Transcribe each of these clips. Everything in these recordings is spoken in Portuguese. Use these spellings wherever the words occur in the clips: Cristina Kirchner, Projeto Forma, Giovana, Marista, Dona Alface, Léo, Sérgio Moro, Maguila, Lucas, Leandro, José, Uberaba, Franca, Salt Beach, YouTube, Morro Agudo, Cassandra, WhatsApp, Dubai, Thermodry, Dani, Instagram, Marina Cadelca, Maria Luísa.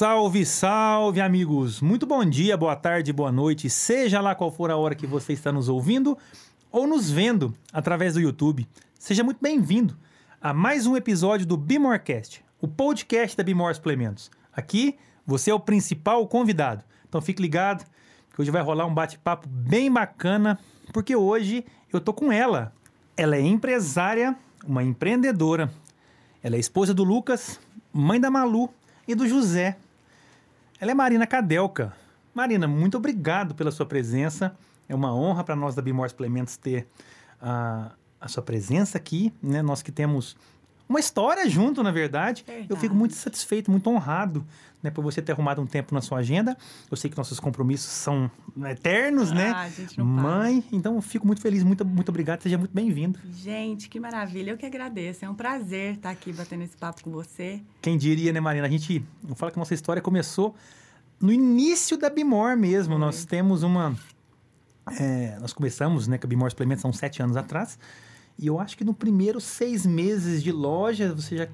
Salve, salve, amigos! Muito bom dia, boa tarde, boa noite, seja lá qual for a hora que você está nos ouvindo ou nos vendo através do YouTube. Seja muito bem-vindo a mais um episódio do Bemorcast, o podcast da Bemor Suplementos. Aqui, você é o principal convidado. Então fique ligado, que hoje vai rolar um bate-papo bem bacana, porque hoje eu tô com ela. Ela é empresária, uma empreendedora. Ela é esposa do Lucas, mãe da Malu e do José. Ela é Marina Cadelca. Marina, muito obrigado pela sua presença. É uma honra para nós da Bemor Suplementos ter a sua presença aqui, né? Nós que temos uma história junto, na verdade. Eu fico muito satisfeito, muito honrado, né, por você ter arrumado um tempo na sua agenda. Eu sei que nossos compromissos são eternos, né? A gente não Mãe, para. Então eu fico muito feliz, muito obrigado, seja muito bem-vindo. Gente, que maravilha, eu que agradeço. É um prazer estar aqui batendo esse papo com você. Quem diria, né, Marina? A gente fala que a nossa história começou no início da Bemor mesmo. Nós temos uma... nós começamos, né, com a Bemor Suplementos há uns 7 anos atrás. E eu acho que no primeiro 6 meses de loja, você já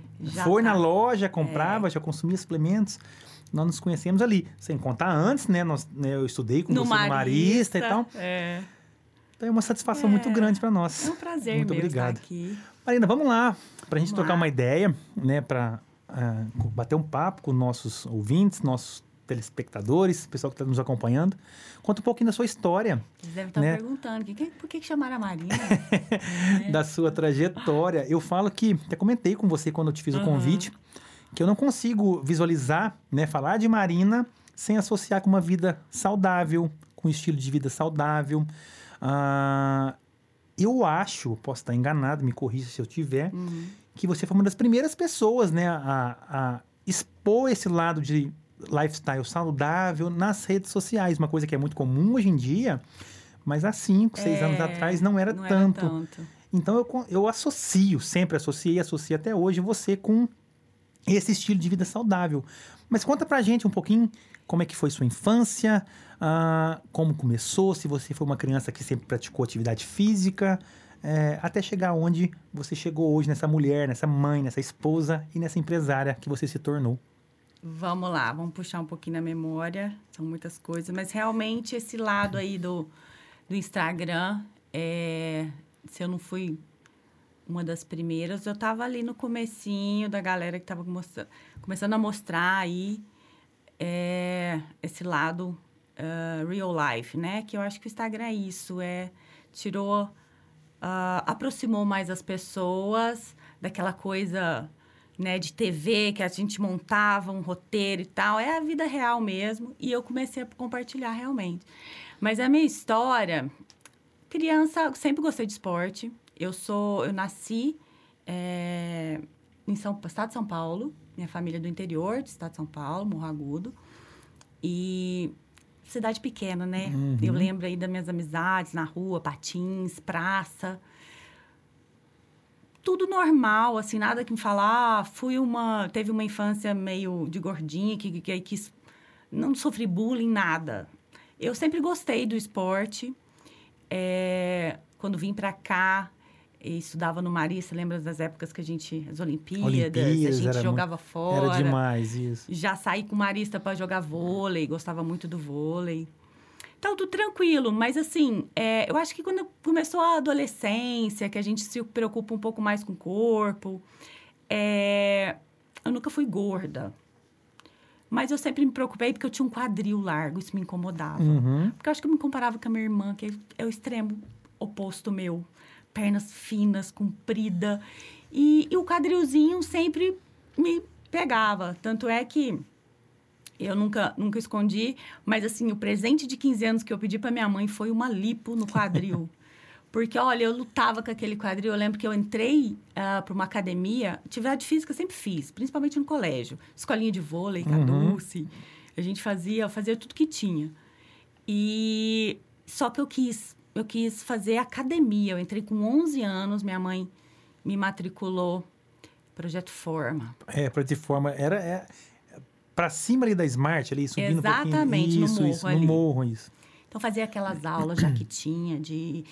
foi na loja, comprava, já consumia suplementos. Nós nos conhecemos ali. Sem contar antes, né? Eu estudei com você no Marista e tal. É. Então é uma satisfação muito grande para nós. É um prazer muito obrigado. Estar aqui. Marina, vamos lá. Para a gente trocar uma ideia, né? Para bater um papo com nossos ouvintes, nossos telespectadores, pessoal que está nos acompanhando. Conta um pouquinho da sua história. Eles devem estar perguntando, por que chamaram a Marina? Da sua trajetória. Eu falo que, até comentei com você quando eu te fiz o convite, que eu não consigo visualizar, né, falar de Marina sem associar com uma vida saudável, com um estilo de vida saudável. Eu acho, posso estar enganado, me corrija se eu tiver, que você foi uma das primeiras pessoas, né, a expor esse lado de lifestyle saudável nas redes sociais, uma coisa que é muito comum hoje em dia, mas há 5, 6 anos atrás não era tanto. Então eu associo, sempre associei e associo até hoje você com esse estilo de vida saudável. Mas conta pra gente um pouquinho como é que foi sua infância, como começou, se você foi uma criança que sempre praticou atividade física, até chegar onde você chegou hoje nessa mulher, nessa mãe, nessa esposa e nessa empresária que você se tornou. Vamos lá, vamos puxar um pouquinho na memória, são muitas coisas, mas realmente esse lado aí do Instagram, se eu não fui uma das primeiras, eu tava ali no comecinho da galera que tava começando a mostrar aí esse lado real life, né? Que eu acho que o Instagram é isso, aproximou mais as pessoas daquela coisa... Né, de TV, que a gente montava um roteiro e tal. É a vida real mesmo. E eu comecei a compartilhar realmente. Mas a minha história... Criança, sempre gostei de esporte. Eu nasci em estado de São Paulo. Minha família é do interior do estado de São Paulo, Morro Agudo. E cidade pequena, né? Uhum. Eu lembro aí das minhas amizades na rua, patins, praça... Tudo normal, assim, nada que me falar. Teve uma infância meio de gordinha, que não sofri bullying, nada. Eu sempre gostei do esporte. Quando vim pra cá, estudava no Marista, lembra das épocas que as Olimpíadas, a gente jogava fora. Era demais isso. Já saí com o Marista pra jogar vôlei, gostava muito do vôlei. Então, tudo tranquilo, mas assim, eu acho que quando começou a adolescência, que a gente se preocupa um pouco mais com o corpo, eu nunca fui gorda. Mas eu sempre me preocupei porque eu tinha um quadril largo, isso me incomodava. Uhum. Porque eu acho que eu me comparava com a minha irmã, que é o extremo oposto meu. Pernas finas, comprida. E o quadrilzinho sempre me pegava. Tanto é que... Eu nunca escondi, mas assim, o presente de 15 anos que eu pedi pra minha mãe foi uma lipo no quadril. Porque, olha, eu lutava com aquele quadril. Eu lembro que eu entrei pra uma academia, atividade física eu sempre fiz, principalmente no colégio. Escolinha de vôlei, Caduce, a gente fazia tudo que tinha. E só que eu quis fazer academia. Eu entrei com 11 anos, minha mãe me matriculou, Projeto Forma. Projeto Forma era... Pra cima ali da Smart, ali, subindo um pouquinho. Exatamente, no morro. Então, fazia aquelas aulas já que tinha de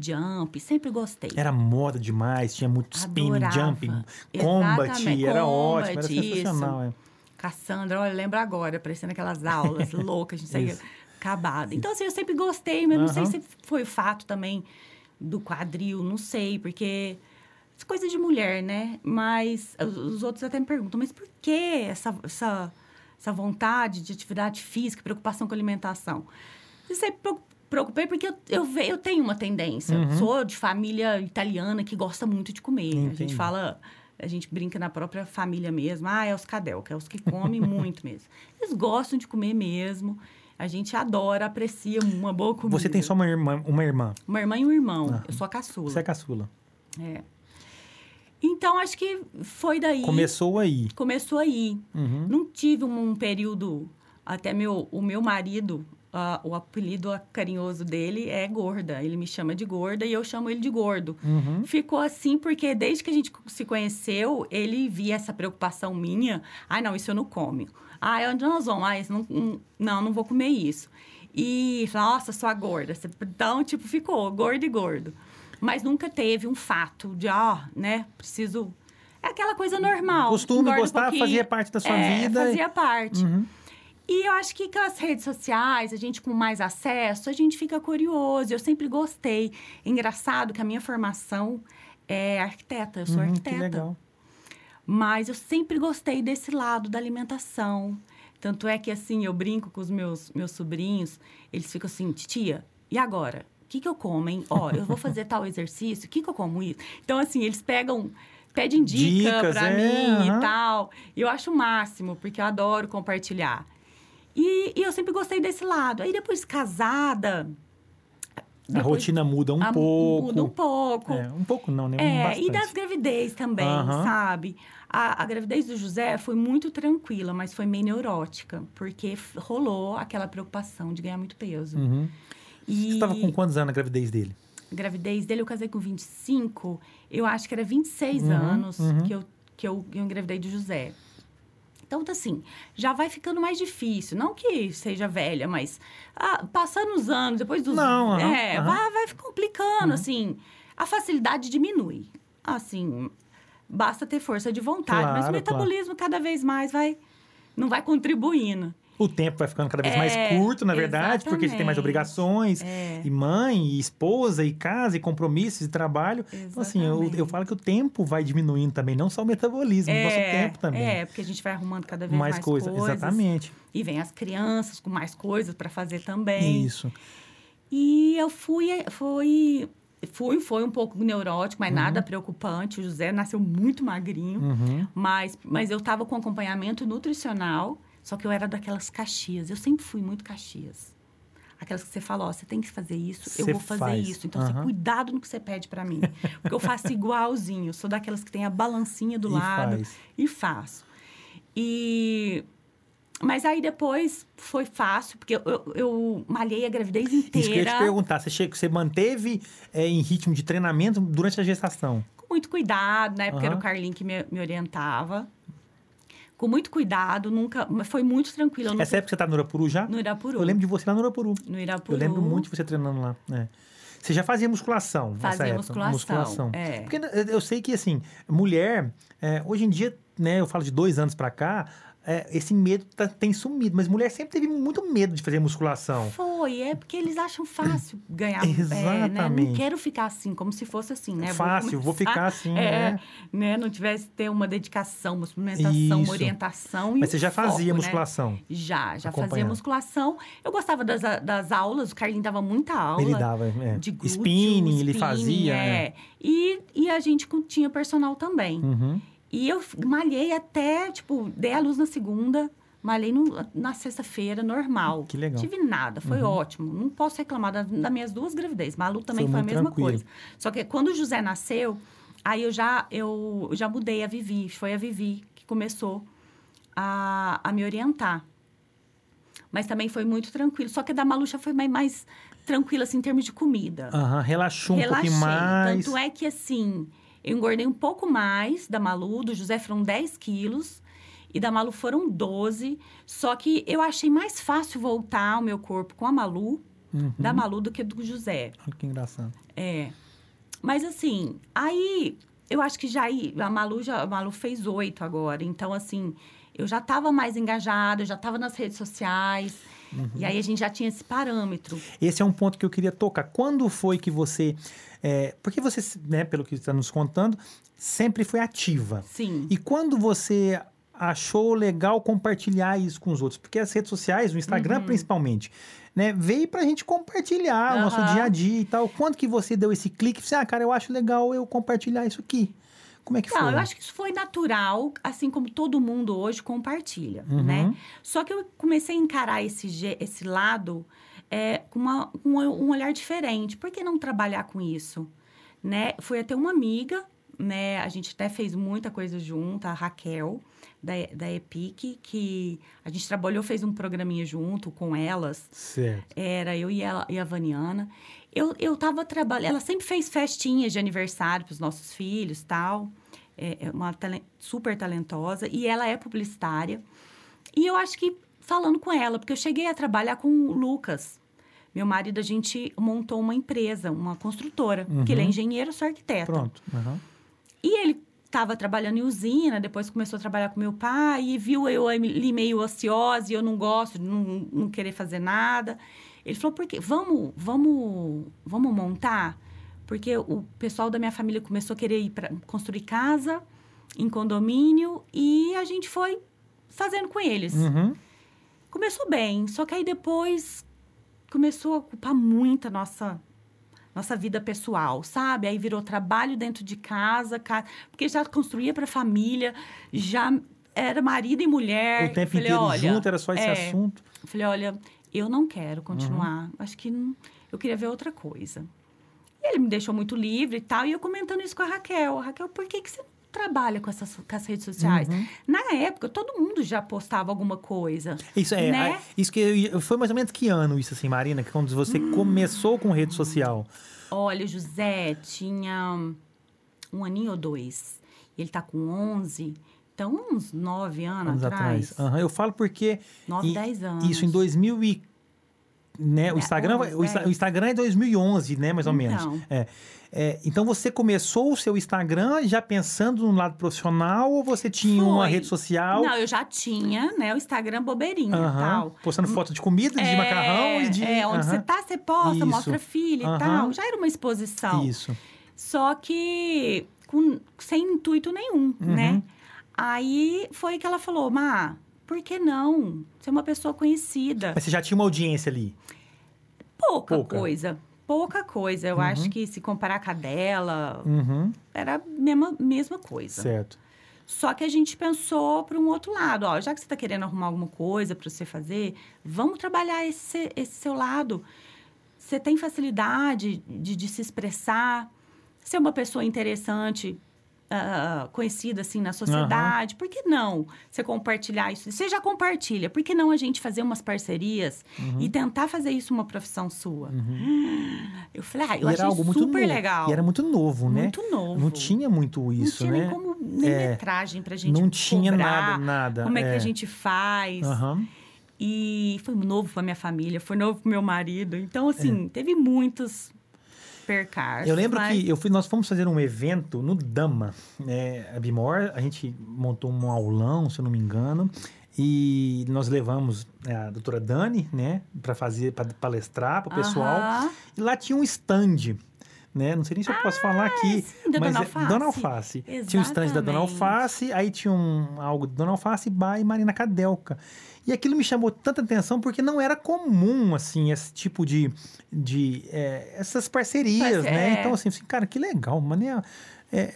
jump, sempre gostei. Era moda demais, tinha muito spinning, jumping, combat, era ótimo, era sensacional. Cassandra, olha, lembra agora, parecendo aquelas aulas loucas, a gente saía acabada. Então, assim, eu sempre gostei, mas não sei se foi o fato também do quadril, não sei, porque... coisa de mulher, né? Mas os outros até me perguntam, mas por que essa vontade de atividade física, preocupação com alimentação? Eu sempre preocupei porque eu tenho uma tendência. Uhum. Sou de família italiana que gosta muito de comer. Entendi. A gente fala, a gente brinca na própria família mesmo. Ah, é os Cadelca, é os que comem muito mesmo. Eles gostam de comer mesmo. A gente adora, aprecia uma boa comida. Você tem só uma irmã? Uma irmã e um irmão. Uhum. Eu sou a caçula. Você é caçula. É. Então, acho que foi daí. Começou aí. Uhum. Não tive um período... Até o meu marido, o apelido carinhoso dele é Gorda. Ele me chama de Gorda e eu chamo ele de Gordo. Uhum. Ficou assim porque desde que a gente se conheceu, ele via essa preocupação minha. Ah, não, isso eu não como. Ah, onde nós vamos? Ah, isso não vou comer isso. E, nossa, sou a Gorda. Então, tipo, ficou Gorda e Gordo. Mas nunca teve um fato de, né, preciso... É aquela coisa normal. Costume, gostar, fazia parte da sua vida. Fazia parte. Uhum. E eu acho que com as redes sociais, a gente com mais acesso, a gente fica curioso. Eu sempre gostei. Engraçado que a minha formação é arquiteta. Eu sou arquiteta. Que legal. Mas eu sempre gostei desse lado da alimentação. Tanto é que, assim, eu brinco com os meus sobrinhos. Eles ficam assim, titia, e agora? O que eu como, hein? Ó, eu vou fazer tal exercício, o que eu como isso? Então, assim, eles pedem dicas pra mim e tal. Eu acho o máximo, porque eu adoro compartilhar. E eu sempre gostei desse lado. Aí, depois, casada... Depois, a rotina muda pouco. Muda um pouco. Um pouco não, né? Bastante. E das gravidez também, sabe? A gravidez do José foi muito tranquila, mas foi meio neurótica. Porque rolou aquela preocupação de ganhar muito peso. Uhum. E... Você estava com quantos anos na gravidez dele? A gravidez dele eu casei com 25, eu acho que era 26 anos que eu engravidei do José. Então, assim, já vai ficando mais difícil. Não que seja velha, mas passando os anos, depois dos... Não, vai complicando, assim. A facilidade diminui. Assim, basta ter força de vontade, mas o metabolismo cada vez mais não vai contribuindo. O tempo vai ficando cada vez mais curto, na verdade, exatamente. Porque a gente tem mais obrigações, e mãe, e esposa, e casa, e compromissos, e trabalho. Exatamente. Então, assim, eu falo que o tempo vai diminuindo também, não só o metabolismo, o nosso tempo também. Porque a gente vai arrumando cada vez mais coisas. Exatamente. E vem as crianças com mais coisas para fazer também. Isso. E eu foi um pouco neurótico, mas nada preocupante. O José nasceu muito magrinho, mas eu estava com acompanhamento nutricional. Só que eu era daquelas Caxias. Eu sempre fui muito Caxias. Aquelas que você fala, você tem que fazer isso, eu vou fazer isso. Então, você cuidado no que você pede pra mim. Porque eu faço igualzinho. Eu sou daquelas que tem a balancinha do lado. E faço. Mas aí depois foi fácil, porque eu malhei a gravidez inteira. Isso que eu ia te perguntar. Você manteve em ritmo de treinamento durante a gestação? Com muito cuidado. Na época era o Carlinho que me orientava. Com muito cuidado, nunca... Foi muito tranquilo. Essa época você tá no Irapuru já? No Irapuru. Eu lembro de você lá no Irapuru. Eu lembro muito de você treinando lá. Você já fazia musculação nessa época? Fazia musculação. Porque eu sei que, assim, mulher... hoje em dia, né? Eu falo de 2 anos pra cá... esse medo tem sumido. Mas mulher sempre teve muito medo de fazer musculação. Porque eles acham fácil ganhar. Exatamente. Não quero ficar assim, como se fosse assim, né? Fácil, vou ficar assim, né? Não tivesse ter uma dedicação, uma suplementação, uma orientação. Mas você já fazia musculação? Né? Já fazia musculação. Eu gostava das aulas, o Carlinho dava muita aula. Ele dava, de glúteo, spinning, ele fazia. E a gente tinha personal também. E eu malhei até, dei a luz na segunda, malhei na sexta-feira, normal. Que legal. Não tive nada, foi ótimo. Não posso reclamar das minhas 2 gravidez. Malu também foi a mesma coisa. Só que quando o José nasceu, aí eu já mudei a Vivi. Foi a Vivi que começou a me orientar. Mas também foi muito tranquilo. Só que a da Malu já foi mais tranquila, assim, em termos de comida. Relaxei um pouquinho mais. Tanto é que, assim... Eu engordei um pouco mais da Malu, do José foram 10 quilos e da Malu foram 12. Só que eu achei mais fácil voltar o meu corpo com a Malu, da Malu, do que do José. Olha que engraçado. Mas assim, aí eu acho que a Malu fez 8 agora. Então assim, eu já estava mais engajada, eu já estava nas redes sociais. Uhum. E aí a gente já tinha esse parâmetro. Esse é um ponto que eu queria tocar. Quando foi que você... porque você, né, pelo que está nos contando, sempre foi ativa. Sim. E quando você achou legal compartilhar isso com os outros? Porque as redes sociais, o Instagram uhum. principalmente, né, veio pra gente compartilhar uhum. o nosso dia a dia e tal. Quando que você deu esse clique? Você, cara, eu acho legal eu compartilhar isso aqui. Como é que foi? Não, eu acho que isso foi natural, assim como todo mundo hoje compartilha, uhum. né? Só que eu comecei a encarar esse lado com um olhar diferente. Por que não trabalhar com isso? Né? Foi até uma amiga, né? A gente até fez muita coisa junto, a Raquel, da EPIC, que a gente trabalhou, fez um programinha junto com elas. Certo. Era eu e ela e a Vaniana. Eu tava trabalhando... Ela sempre fez festinhas de aniversário para os nossos filhos e tal. É uma super talentosa. E ela é publicitária. E eu acho que falando com ela, porque eu cheguei a trabalhar com o Lucas. Meu marido, a gente montou uma empresa, uma construtora. Uhum. Que ele é engenheiro, sou arquiteta. Pronto. Uhum. E ele estava trabalhando em usina, depois começou a trabalhar com meu pai. E viu eu ali meio ansiosa e eu não gosto de não querer fazer nada. Ele falou, por quê? Vamos montar? Porque o pessoal da minha família começou a querer ir para construir casa em condomínio e a gente foi fazendo com eles. Uhum. Começou bem, só que aí depois começou a ocupar muito a nossa vida pessoal, sabe? Aí virou trabalho dentro de casa porque já construía para a família, já era marido e mulher. O tempo inteiro junto, era só esse assunto. Eu falei, olha... Eu não quero continuar. Uhum. Acho que eu queria ver outra coisa. E ele me deixou muito livre e tal. E eu comentando isso com a Raquel. Raquel, por que você não trabalha com as redes sociais? Uhum. Na época, todo mundo já postava alguma coisa. Isso é. Né? Isso que foi mais ou menos que ano isso, assim, Marina? Quando você começou com rede social? Olha, o José tinha um aninho ou dois. Ele tá com 11... Então, uns 9 anos atrás. Uhum. Eu falo porque... 9, 10 anos. Isso, em 2000 e... Né, é, o Instagram é 2011, né? Mais ou menos. Então, você começou o seu Instagram já pensando no lado profissional ou você tinha uma rede social? Não, eu já tinha, né? O Instagram bobeirinho e tal. Postando foto de comida, de macarrão e de... onde você tá, você posta, isso. Mostra filho e tal. Já era uma exposição. Isso. Só que sem intuito nenhum, né? Aí foi que ela falou, Má, por que não? Você é uma pessoa conhecida. Mas você já tinha uma audiência ali? Pouca coisa. Eu acho que se comparar com a dela, era a mesma coisa. Certo. Só que a gente pensou para um outro lado. Ó, já que você está querendo arrumar alguma coisa para você fazer, vamos trabalhar esse seu lado. Você tem facilidade de se expressar, ser uma pessoa interessante... conhecida, assim, na sociedade. Por que não você compartilhar isso? Você já compartilha. Por que não a gente fazer umas parcerias e tentar fazer isso uma profissão sua? Eu falei, eu achei super legal. E era muito novo, né? Muito novo. Não tinha muito isso, né? Não tinha nem metragem pra gente cobrar. Não tinha nada. Como é que a gente faz? E foi novo pra minha família, foi novo pro meu marido. Então, assim, teve muitos... Eu lembro que nós fomos fazer um evento no Dama, a Bemor, a gente montou um aulão, se eu não me engano, e nós levamos a doutora Dani, né, para palestrar para o pessoal, e lá tinha um stand, né, não sei nem se eu posso falar aqui, sim, mas Dona Alface. Exatamente. Tinha um stand da Dona Alface, aí tinha algo de Dona Alface by Marina Cadelca. E aquilo me chamou tanta atenção, porque não era comum, assim, esse tipo de essas parcerias, né? Então, assim, cara, que legal, mano.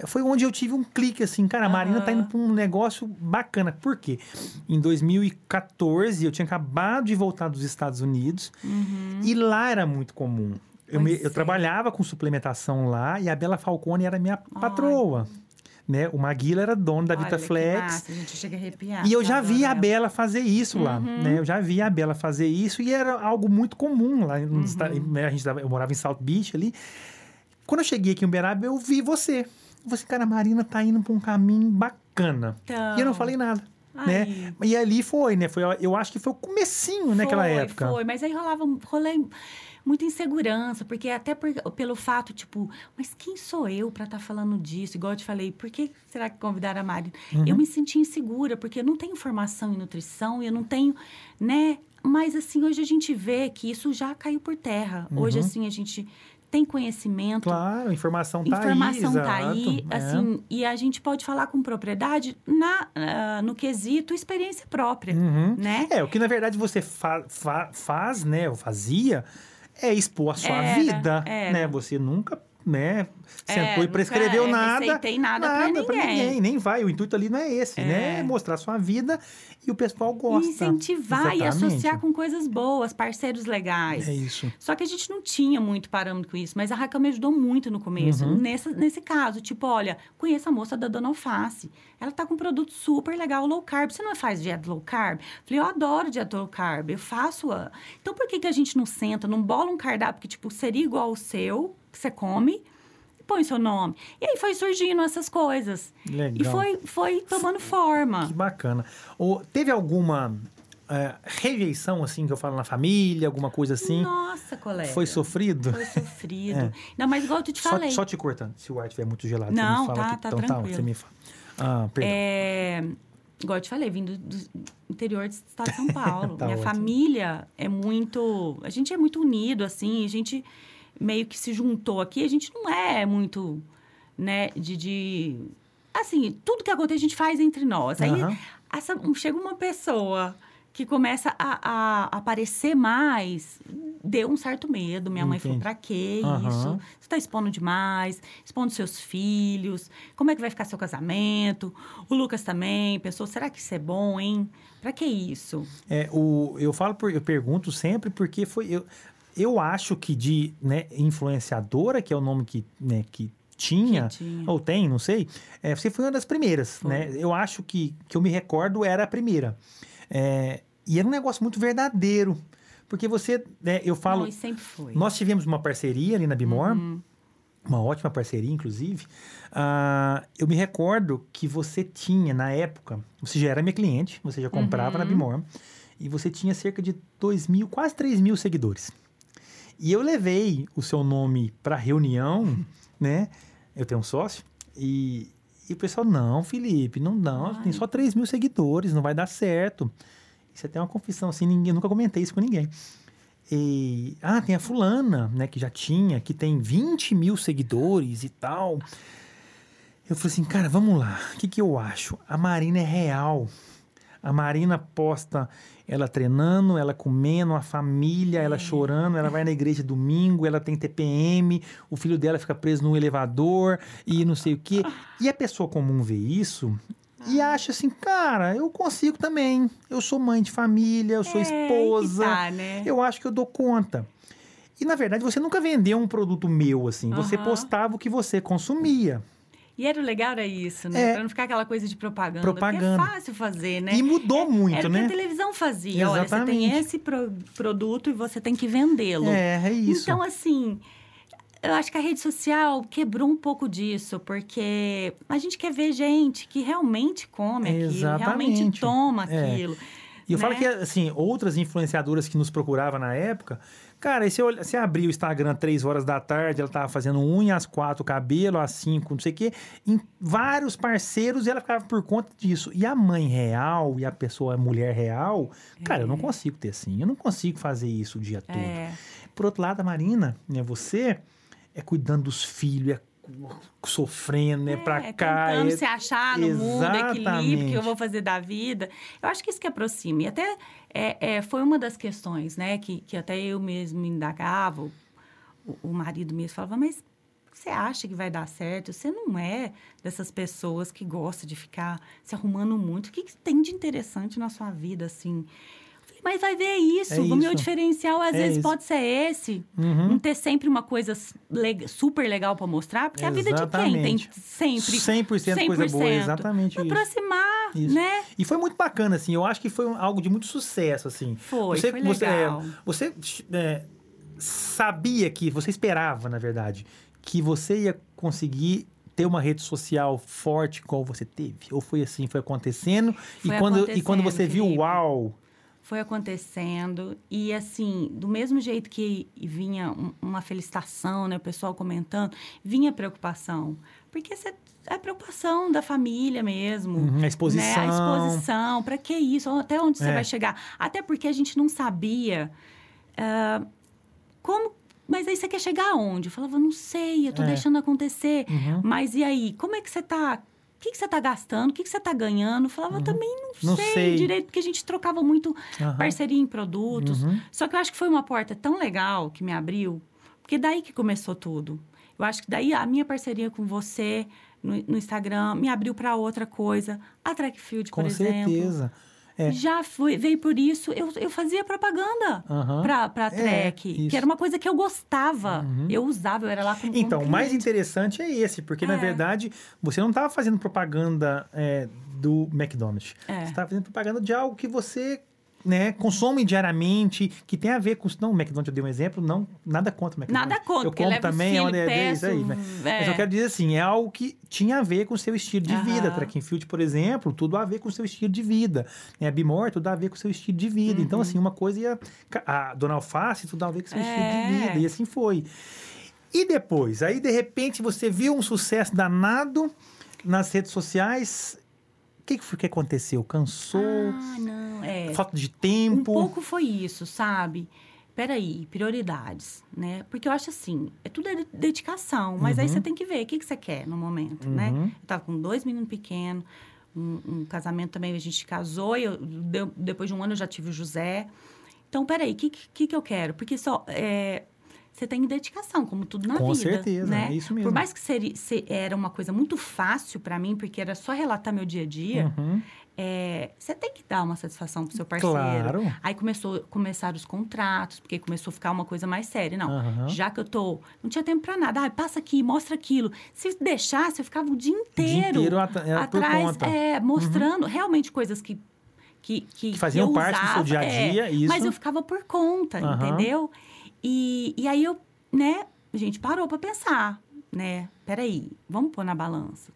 Foi onde eu tive um clique, assim, cara, a Marina tá indo pra um negócio bacana. Por quê? Em 2014, eu tinha acabado de voltar dos Estados Unidos, e lá era muito comum. Eu trabalhava com suplementação lá, e a Bela Falcone era minha patroa. Né? O Maguila era dono da Vitaflex. Gente, chega a arrepiar. E eu já vi a Bela fazer isso lá. Né? Eu já vi a Bela fazer isso e era algo muito comum lá. Eu morava em Salt Beach ali. Quando eu cheguei aqui em Uberaba, eu vi você. Você, cara, a Marina tá indo pra um caminho bacana. Então... E eu não falei nada. Né? E ali foi, né? Eu acho que foi o comecinho naquela época. Mas aí rolava muita insegurança, porque até pelo fato, tipo, mas quem sou eu para estar falando disso? Igual eu te falei, por que será que convidaram a Marina? Uhum. Eu me senti insegura, porque eu não tenho formação em nutrição, eu não tenho, né? Mas, assim, hoje a gente vê que isso já caiu por terra. Uhum. Hoje, assim, a gente tem conhecimento. Claro, informação tá aí, assim, e a gente pode falar com propriedade no quesito experiência própria, né? É, o que na verdade você faz, né, ou fazia, é expor a sua vida, né? Você nunca, né, sentou e prescreveu nada pra ninguém. Nem vai, o intuito ali não é esse, né? É mostrar a sua vida e o pessoal gosta. Incentivar e associar com coisas boas, parceiros legais. É isso. Só que a gente não tinha muito parâmetro com isso, mas a Raquel me ajudou muito no começo. Nesse caso, tipo, olha, conheço a moça da Dona Alface. Ela tá com um produto super legal, low carb. Você não faz dieta low carb? Falei, eu adoro dieta low carb, eu faço a... Então, por que a gente não senta, não bola um cardápio que, tipo, seria igual ao seu, que você come, põe seu nome. E aí foi surgindo essas coisas. Legal. E foi tomando forma. Que bacana. Teve alguma rejeição, assim, que eu falo na família, alguma coisa assim? Nossa, colega. Foi sofrido? Foi sofrido. Não, mas igual eu te falei. Só te cortando, se o ar estiver muito gelado. Não, você me fala tá então, tranquilo. Tá, você me fala. Ah, perdão. Igual eu te falei, vindo do interior do estado de São Paulo. Minha família é muito... A gente é muito unido, assim, a gente... meio que se juntou aqui, a gente não é muito, né, assim, tudo que acontece a gente faz entre nós. Aí, chega uma pessoa que começa a aparecer mais, deu um certo medo. Minha mãe falou, pra quê isso? Você tá expondo demais, expondo seus filhos, como é que vai ficar seu casamento? O Lucas também pensou, será que isso é bom, hein? Pra que isso? Eu pergunto sempre porque foi... Eu acho que de, né, influenciadora, que é o nome que, né, que tinha, ou tem, não sei, você foi uma das primeiras, né? Eu acho que eu me recordo, era a primeira. E era um negócio muito verdadeiro, porque você, né, eu falo... Não, sempre foi. Nós tivemos uma parceria ali na Bemor, uma ótima parceria, inclusive. Eu me recordo que você tinha, na época, você já era minha cliente, você já comprava na Bemor, e você tinha cerca de 2.000, quase 3.000 seguidores. E eu levei o seu nome para reunião, né? Eu tenho um sócio. E o pessoal, não, Felipe, não dá. Tem só 3.000 seguidores, não vai dar certo. Isso é até uma confissão, assim, eu nunca comentei isso com ninguém. Tem a fulana, né? Que já tinha, que tem 20.000 seguidores e tal. Eu falei assim, cara, vamos lá. O que eu acho? A Marina é real. A Marina posta ela treinando, ela comendo, a família, ela chorando, ela vai na igreja domingo, ela tem TPM, o filho dela fica preso num elevador e não sei o quê. E a pessoa comum vê isso e acha assim, cara, eu consigo também. Eu sou mãe de família, eu sou esposa, né? Eu acho que eu dou conta. E, na verdade, você nunca vendeu um produto meu, assim. Você postava o que você consumia. E era legal, era isso, né? Pra não ficar aquela coisa de propaganda. Porque é fácil fazer, né? E mudou muito, era né? Era o que a televisão fazia. Exatamente. Olha, você tem esse produto e você tem que vendê-lo. É isso. Então, assim, eu acho que a rede social quebrou um pouco disso. Porque a gente quer ver gente que realmente come aquilo. Exatamente. Realmente toma aquilo. E eu falo que, assim, outras influenciadoras que nos procuravam na época... Cara, e se você abrir o Instagram 3 horas da tarde, ela tava fazendo unha, às 4, cabelo, às 5, não sei o quê. Em vários parceiros, e ela ficava por conta disso. E a mãe real, e a pessoa, a mulher real... Cara, eu não consigo ter assim. Eu não consigo fazer isso o dia todo. Por outro lado, a Marina, né, você é cuidando dos filhos, sofrendo, né, pra cá... Tentando se achar no mundo, equilíbrio que eu vou fazer da vida. Eu acho que isso que aproxima. E até foi uma das questões, né, que até eu mesmo me indagava, o marido mesmo falava, mas você acha que vai dar certo? Você não é dessas pessoas que gosta de ficar se arrumando muito. O que tem de interessante na sua vida, assim... Mas vai ver isso. O meu diferencial, às vezes, pode ser esse. Não ter sempre uma coisa super legal para mostrar. Porque a vida de quem tem sempre... 100% coisa boa, exatamente isso. Aproximar, né? E foi muito bacana, assim. Eu acho que foi algo de muito sucesso, assim. Foi legal. Você sabia que... Você esperava, na verdade, que você ia conseguir... ter uma rede social forte igual você teve? Ou foi assim, foi acontecendo? E quando você viu, uau... foi acontecendo e, assim, do mesmo jeito que vinha uma felicitação, né, o pessoal comentando, vinha preocupação, porque é preocupação da família mesmo. A exposição. Né? A exposição, para que isso? Até onde você vai chegar? Até porque a gente não sabia como... Mas aí você quer chegar aonde? Eu falava, não sei, eu tô deixando acontecer. Uhum. Mas e aí? Como é que você tá... O que você tá gastando? O que você tá ganhando? Eu falava, também não sei direito, porque a gente trocava muito parceria em produtos. Uhum. Só que eu acho que foi uma porta tão legal que me abriu, porque daí que começou tudo. Eu acho que daí a minha parceria com você no Instagram me abriu para outra coisa. A Track&Field, por exemplo. Com certeza. É. Já veio por isso, eu fazia propaganda pra Track, que era uma coisa que eu gostava, eu usava, eu era lá com então, o mais interessante é esse, porque, na verdade, você não estava fazendo propaganda do McDonald's, você estava fazendo propaganda de algo que você... Né, consome diariamente, que tem a ver com... Não, o McDonald's, eu dei um exemplo, não, nada contra o McDonald's. Nada contra, eu como também, filho, peço, aí, né? Mas eu quero dizer assim, é algo que tinha a ver com o seu estilo de vida. Track&Field, por exemplo, tudo a ver com o seu estilo de vida. A Bemor, tudo a ver com o seu estilo de vida. Então, assim, uma coisa ia... A Dona Alface, tudo a ver com o seu estilo de vida. E assim foi. E depois? Aí, de repente, você viu um sucesso danado nas redes sociais... O que foi que aconteceu? Cansou? Ah, não, falta de tempo? Um pouco foi isso, sabe? Peraí, prioridades, né? Porque eu acho assim, tudo é dedicação, mas aí você tem que ver o que você quer no momento, né? Eu tava com 2 meninos pequenos, um casamento também, a gente casou, e depois de um ano eu já tive o José. Então, peraí, o que eu quero? Porque só... Você tem dedicação, como tudo na vida. Com certeza, né? É isso mesmo. Por mais que era uma coisa muito fácil para mim, porque era só relatar meu dia a dia, você tem que dar uma satisfação pro seu parceiro. Claro. Aí começaram os contratos, porque começou a ficar uma coisa mais séria. Não, já que eu tô... Não tinha tempo para nada. Ah, passa aqui, mostra aquilo. Se deixasse, eu ficava o dia inteiro. O dia inteiro atrás, por conta. Mostrando realmente coisas que faziam parte do seu dia a dia. Isso. Mas eu ficava por conta, entendeu? E aí eu, né, a gente parou pra pensar, né? Peraí, vamos pôr na balança.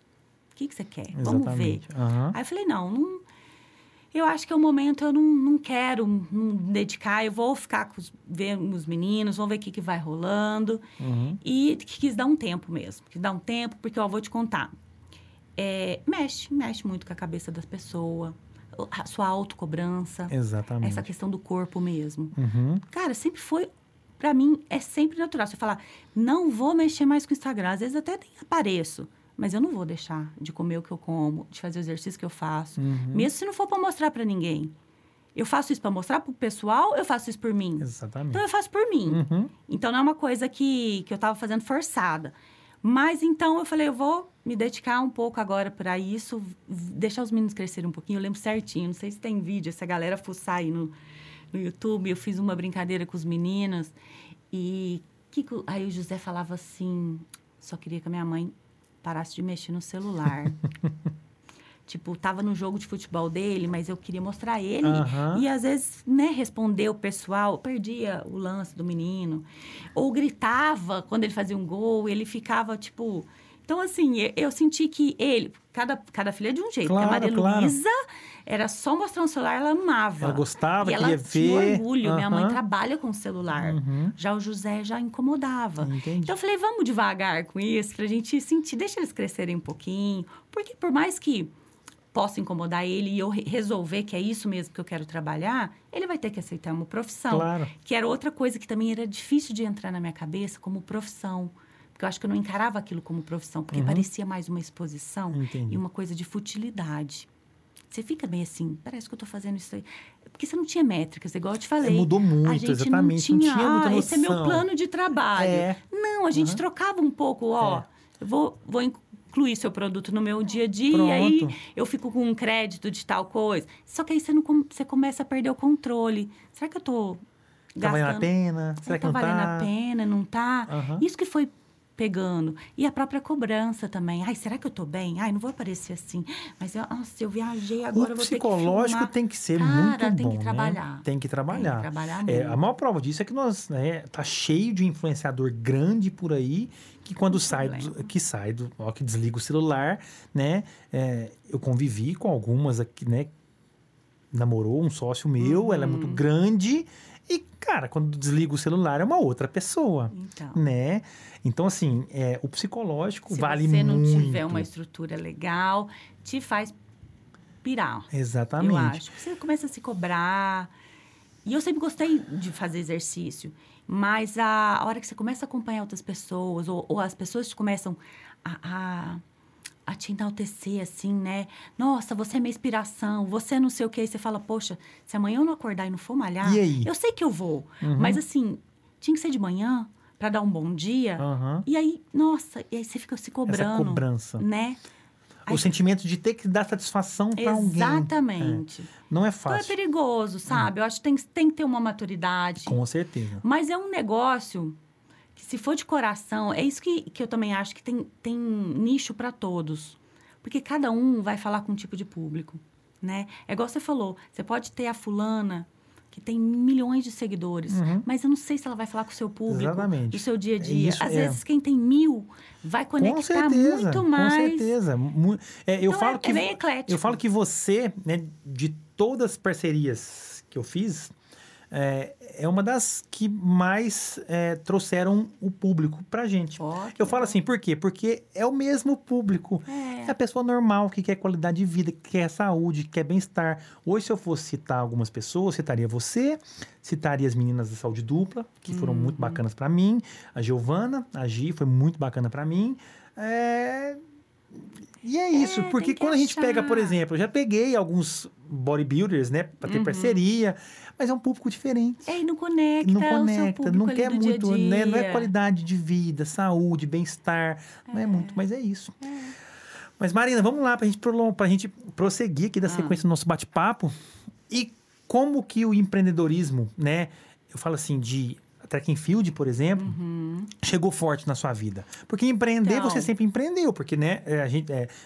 O que você quer? Exatamente. Vamos ver. Aí eu falei, não, eu acho que é o momento, eu não quero me dedicar, eu vou ficar ver os meninos, vou ver o que vai rolando. E quis dar um tempo mesmo. Quis dar um tempo, porque eu vou te contar. Mexe muito com a cabeça das pessoas. A sua autocobrança. Exatamente. Essa questão do corpo mesmo. Cara, sempre foi... Pra mim, é sempre natural. Se eu falar, não vou mexer mais com o Instagram. Às vezes até apareço. Mas eu não vou deixar de comer o que eu como, de fazer o exercício que eu faço. Mesmo se não for pra mostrar pra ninguém. Eu faço isso pra mostrar pro pessoal, eu faço isso por mim. Exatamente. Então, eu faço por mim. Então, não é uma coisa que eu tava fazendo forçada. Mas, então, eu falei, eu vou me dedicar um pouco agora pra isso. Deixar os meninos crescerem um pouquinho. Eu lembro certinho. Não sei se tem vídeo, se a galera fuçar aí no YouTube, eu fiz uma brincadeira com os meninos e aí o José falava assim, só queria que a minha mãe parasse de mexer no celular. Tipo, tava no jogo de futebol dele, mas eu queria mostrar ele. E às vezes, né, responder o pessoal, perdia o lance do menino. Ou gritava quando ele fazia um gol, ele ficava, tipo... Então, assim, eu senti que ele... Cada filha é de um jeito. Claro, a Maria Luísa era só mostrar um celular, ela amava. Ela gostava, queria ver. E ela tinha orgulho. Minha mãe trabalha com celular. Já o José já incomodava. Entendi. Então, eu falei, vamos devagar com isso, pra gente sentir. Deixa eles crescerem um pouquinho. Porque por mais que possa incomodar ele e eu resolver que é isso mesmo que eu quero trabalhar, ele vai ter que aceitar uma profissão. Claro. Que era outra coisa que também era difícil de entrar na minha cabeça como profissão. Porque eu acho que eu não encarava aquilo como profissão, porque parecia mais uma exposição e uma coisa de futilidade. Você fica bem assim, parece que eu tô fazendo isso aí. Porque você não tinha métricas, igual eu te falei. Mudou muito, a gente exatamente. Não tinha muita noção. Esse é meu plano de trabalho. Não, a gente trocava um pouco, eu vou incluir seu produto no meu dia a dia, e aí eu fico com um crédito de tal coisa. Só que aí você começa a perder o controle. Será que eu tô gastando? Tá valendo a pena? Será que não tá? Tá valendo a pena, não tá? Isso que foi... pegando. E a própria cobrança também. Ai, será que eu tô bem? Ai, não vou aparecer assim. Mas eu viajei agora, eu vou ter que filmar. O psicológico tem que ser muito bom, né? Tem que trabalhar. Tem que trabalhar mesmo. A maior prova disso é que nós, né, tá cheio de influenciador grande por aí, que quando que desliga o celular, né? Eu convivi com algumas aqui, né? namorou um sócio meu, ela é muito grande e, cara, quando desliga o celular é uma outra pessoa, então, né? Então, assim, o psicológico vale muito. Se você não tiver uma estrutura legal, te faz pirar. Exatamente. Eu acho. Você começa a se cobrar. E eu sempre gostei de fazer exercício, mas a hora que você começa a acompanhar outras pessoas, ou as pessoas começam a te enaltecer, assim, né? Nossa, você é minha inspiração, você não sei o quê. E você fala, poxa, se amanhã eu não acordar e não for malhar... E aí? Eu sei que eu vou, mas assim, tinha que ser de manhã pra dar um bom dia. E aí, nossa, e aí você fica se cobrando. Essa cobrança. Né? O sentimento de ter que dar satisfação pra alguém. Exatamente. É. Não é fácil. Então é perigoso, sabe? Eu acho que tem que ter uma maturidade. Com certeza. Mas é um negócio... Se for de coração, é isso que eu também acho que tem nicho para todos. Porque cada um vai falar com um tipo de público, né? É igual você falou, você pode ter a fulana que tem milhões de seguidores, mas eu não sei se ela vai falar com o seu público, do seu dia a dia. Isso, às vezes, quem tem 1.000 vai conectar muito mais. Com certeza, eu falo que é bem eclético. Eu falo que você, né, de todas as parcerias que eu fiz... É uma das que mais trouxeram o público pra gente. Eu falo assim, por quê? Porque é o mesmo público. É a pessoa normal que quer qualidade de vida, que quer saúde, que quer bem-estar. Hoje, se eu fosse citar algumas pessoas, citaria você, citaria as meninas da Saúde Dupla, que foram muito bacanas pra mim. A Giovana, a Gi, foi muito bacana pra mim. E é isso, porque quando a gente pega, por exemplo, eu já peguei alguns bodybuilders, né, pra ter parceria, mas é um público diferente. E não conecta, não quer muito, dia a dia. Né? Não é qualidade de vida, saúde, bem-estar, não é muito, mas é isso. Mas, Marina, vamos lá pra gente prosseguir aqui da sequência do nosso bate-papo. E como que o empreendedorismo, né, eu falo assim, de Track&Field, por exemplo, chegou forte na sua vida. Porque empreender, então, você sempre empreendeu. Porque, né,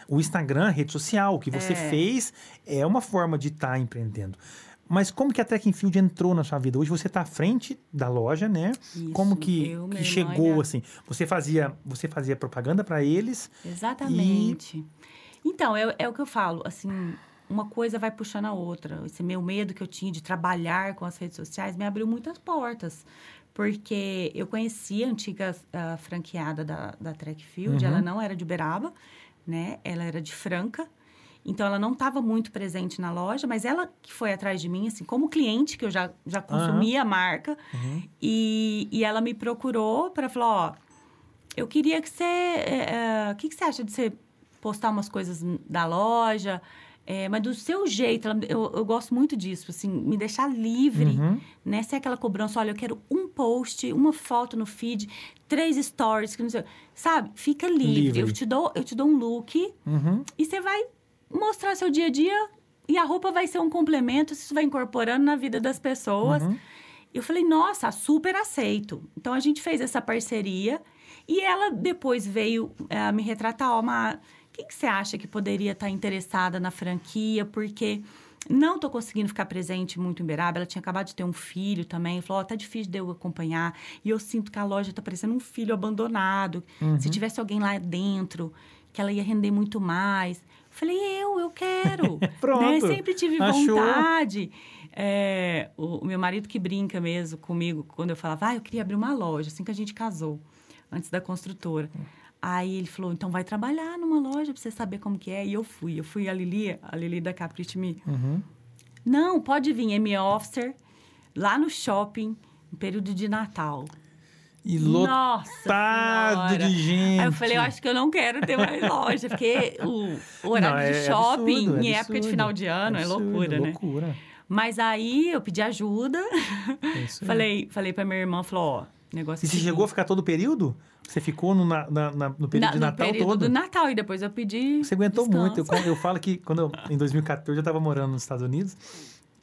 o Instagram, a rede social, o que você fez é uma forma de estar empreendendo. Mas como que a Track&Field entrou na sua vida? Hoje você está à frente da loja, né? Isso, como que chegou, assim? Você fazia propaganda para eles? Exatamente. Então, é o que eu falo, assim... Uma coisa vai puxando a outra. Esse meu medo que eu tinha de trabalhar com as redes sociais me abriu muitas portas. Porque eu conheci a antiga franqueada da Track&Field. Ela não era de Uberaba, né? Ela era de Franca. Então, ela não estava muito presente na loja, mas ela que foi atrás de mim, assim, como cliente, que eu já consumia a marca. E ela me procurou para falar, eu queria que você... que você acha de você postar umas coisas da loja... mas do seu jeito, eu gosto muito disso, assim, me deixar livre, né? Se é aquela cobrança, olha, eu quero um post, uma foto no feed, 3 stories, que não sei, sabe? Fica livre. Eu te dou um look e você vai mostrar seu dia a dia e a roupa vai ser um complemento, isso vai incorporando na vida das pessoas. Eu falei, nossa, super aceito. Então, a gente fez essa parceria e ela depois veio me retratar, quem que você acha que poderia estar interessada na franquia? Porque não estou conseguindo ficar presente muito em Uberaba. Ela tinha acabado de ter um filho também. Falou, tá difícil de eu acompanhar. E eu sinto que a loja está parecendo um filho abandonado. Se tivesse alguém lá dentro, que ela ia render muito mais. Eu falei, eu quero. Pronto. Né? Sempre tive vontade. O meu marido que brinca mesmo comigo, quando eu falava, eu queria abrir uma loja, assim que a gente casou, antes da construtora. Aí ele falou, então vai trabalhar numa loja pra você saber como que é. E eu fui a Lili da Capricho me... Não, pode vir, M Officer, lá no shopping, no período de Natal. E lotado de gente. Aí eu falei, eu acho que eu não quero ter mais loja, porque o horário de shopping, absurdo, em época de final de ano, absurdo, é loucura, né? Mas aí eu pedi ajuda, falei pra minha irmã, falou, negócio... E você chegou a ficar todo o período? Você ficou no período de Natal todo? No período do Natal, e depois eu pedi... Você aguentou descanso. Muito. Eu falo que, em 2014, eu estava morando nos Estados Unidos,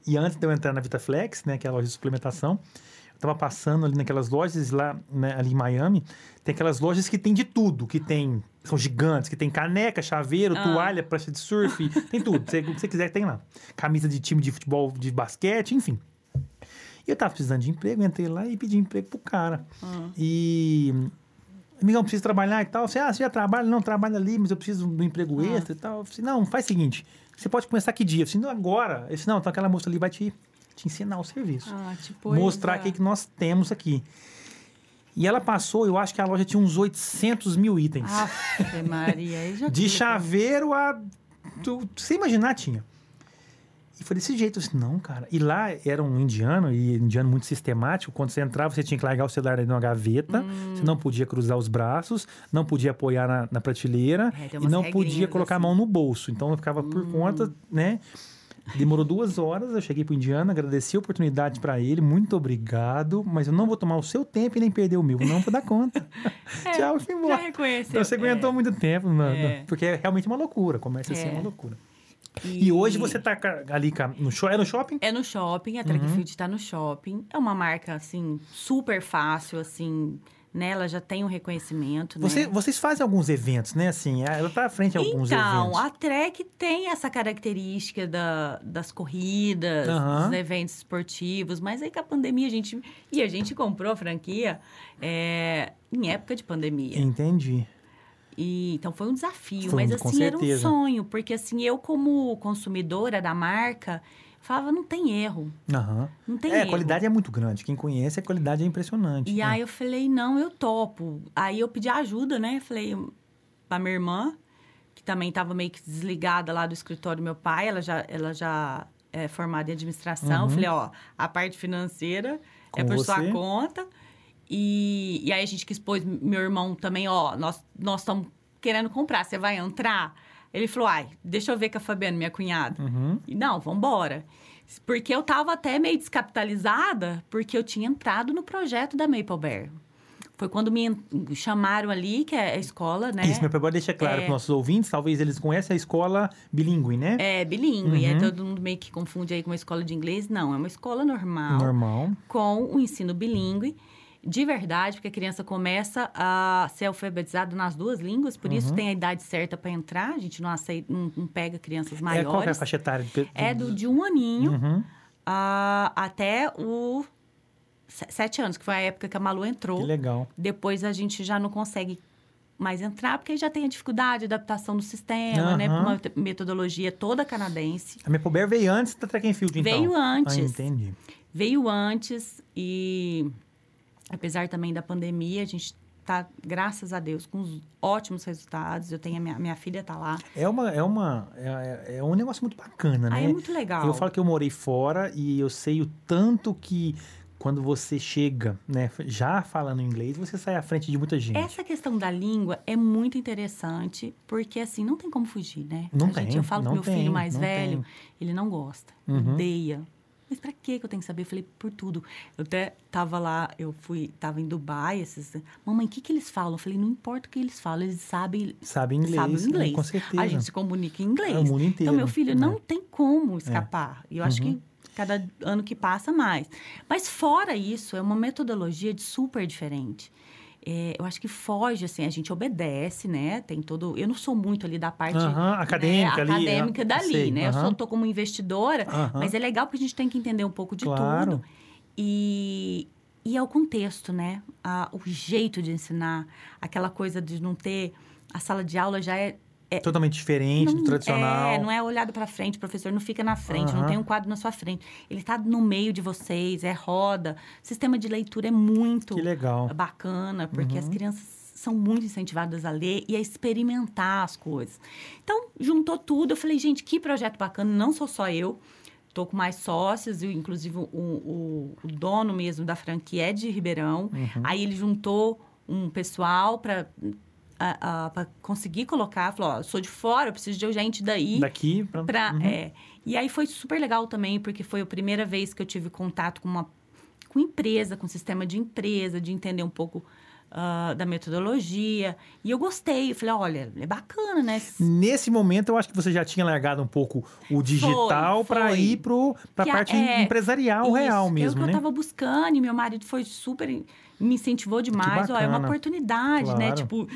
e antes de eu entrar na Vitaflex, né, que é a loja de suplementação, eu estava passando ali naquelas lojas, lá, né, ali em Miami, tem aquelas lojas que tem de tudo, que tem... São gigantes, que tem caneca, chaveiro, toalha, prancha de surf, tem tudo. O que você quiser, tem lá. Camisa de time de futebol, de basquete, enfim... E eu tava precisando de emprego, entrei lá e pedi emprego pro cara. E amigão, preciso trabalhar e tal. Você, você já trabalha? Não, trabalha ali, mas eu preciso de um emprego extra e tal. Eu falei, não, faz o seguinte, você pode começar que dia? Eu falei, não, agora. Eu falei, não, então aquela moça ali vai te ensinar o serviço. Mostrar o que nós temos aqui. E ela passou, eu acho que a loja tinha uns 800 mil itens. Ah, Maria. Já de chaveiro a... Sem imaginar, tinha. E foi desse jeito. Eu disse, não, cara. E lá era um indiano, e indiano muito sistemático. Quando você entrava, você tinha que largar o celular numa gaveta. Você não podia cruzar os braços, não podia apoiar na prateleira. É, e não podia colocar assim a mão no bolso. Então, eu ficava por conta, né? Demorou 2 horas, eu cheguei pro indiano, agradeci a oportunidade pra ele, muito obrigado, mas eu não vou tomar o seu tempo e nem perder o meu, não vou dar conta. Tchau, fui embora. Já reconheceu. Então, você aguentou muito tempo, porque é realmente uma loucura, começa assim, é uma loucura. E hoje você tá ali no shopping? É no shopping? É no shopping, a Track&Field tá no shopping, é uma marca, assim, super fácil, assim... Ela já tem um reconhecimento, né? Vocês fazem alguns eventos, né? Assim, ela está à frente de alguns eventos. Então, a Trek tem essa característica das corridas, dos eventos esportivos. Mas aí com a pandemia, a gente comprou a franquia em época de pandemia. Entendi. E, então, foi um desafio. Mas, assim, era um sonho. Porque, assim, eu como consumidora da marca... Falava, não tem erro. Não tem erro. A qualidade é muito grande. Quem conhece, a qualidade é impressionante. E aí eu falei, não, eu topo. Aí eu pedi ajuda, né? Falei pra minha irmã, que também estava meio que desligada lá do escritório do meu pai. Ela já é formada em administração. Falei, a parte financeira é por sua conta. E aí a gente que expôs meu irmão também, nós estamos querendo comprar, você vai entrar? Ele falou, deixa eu ver com a Fabiana, minha cunhada. E não, vambora. Porque eu tava até meio descapitalizada, porque eu tinha entrado no projeto da Maple Bear. Foi quando me chamaram ali, que é a escola, né? Isso, Maple Bear deixa claro para os nossos ouvintes, talvez eles conheçam a escola bilíngue, né? É, bilíngue. Todo mundo meio que confunde aí com uma escola de inglês. Não, é uma escola normal. Normal. Com o ensino bilíngue. De verdade, porque a criança começa a ser alfabetizada nas 2 línguas, por isso tem a idade certa para entrar, a gente não aceita, não pega crianças maiores. Qual é a faixa etária? É de 1 aninho até os 7 anos, que foi a época que a Malu entrou. Que legal. Depois a gente já não consegue mais entrar, porque aí já tem a dificuldade de adaptação do sistema, né? Uma metodologia toda canadense. A Maple Bear veio antes da Track&Field, então? Veio antes. Entendi. Veio antes e... Apesar também da pandemia, a gente está, graças a Deus, com uns ótimos resultados. Eu tenho minha filha está lá. É um negócio muito bacana, né? É muito legal. Eu falo que eu morei fora e eu sei o tanto que quando você chega, né, já falando inglês, você sai à frente de muita gente. Essa questão da língua é muito interessante, porque assim, não tem como fugir, né? Eu falo pro meu filho mais velho, ele não gosta, odeia. Mas pra que eu tenho que saber? Eu falei, por tudo. Eu até tava lá, tava em Dubai, mamãe, o que eles falam? Eu falei, não importa o que eles falam, eles sabem inglês. Com certeza. A gente se comunica em inglês. O mundo inteiro. Então, meu filho, não tem como escapar. E eu acho que cada ano que passa, mais. Mas fora isso, é uma metodologia super diferente. Eu acho que foge, assim, a gente obedece, né? Tem todo... Eu não sou muito ali da parte... acadêmica ali. Acadêmica dali, sei, né? Eu só tô como investidora, mas é legal porque a gente tem que entender um pouco de tudo. E é o contexto, né? O jeito de ensinar, aquela coisa de não ter... A sala de aula já é totalmente diferente do tradicional. Não é olhado para frente, o professor não fica na frente, não tem um quadro na sua frente. Ele está no meio de vocês, é roda. O sistema de leitura é muito bacana, porque as crianças são muito incentivadas a ler e a experimentar as coisas. Então, juntou tudo. Eu falei, gente, que projeto bacana, não sou só eu. Estou com mais sócios, inclusive o dono mesmo da franquia é de Ribeirão. Aí ele juntou um pessoal para... Para conseguir colocar, falou, sou de fora, eu preciso de gente daqui pra... E aí foi super legal também, porque foi a primeira vez que eu tive contato com empresa, com sistema de empresa, de entender um pouco da metodologia. E eu gostei, eu falei, olha, é bacana, né? Nesse momento, eu acho que você já tinha largado um pouco o digital para ir para a parte empresarial isso, real mesmo, né? Que eu estava buscando, e meu marido foi super... Me incentivou demais, é uma oportunidade, né? Tipo,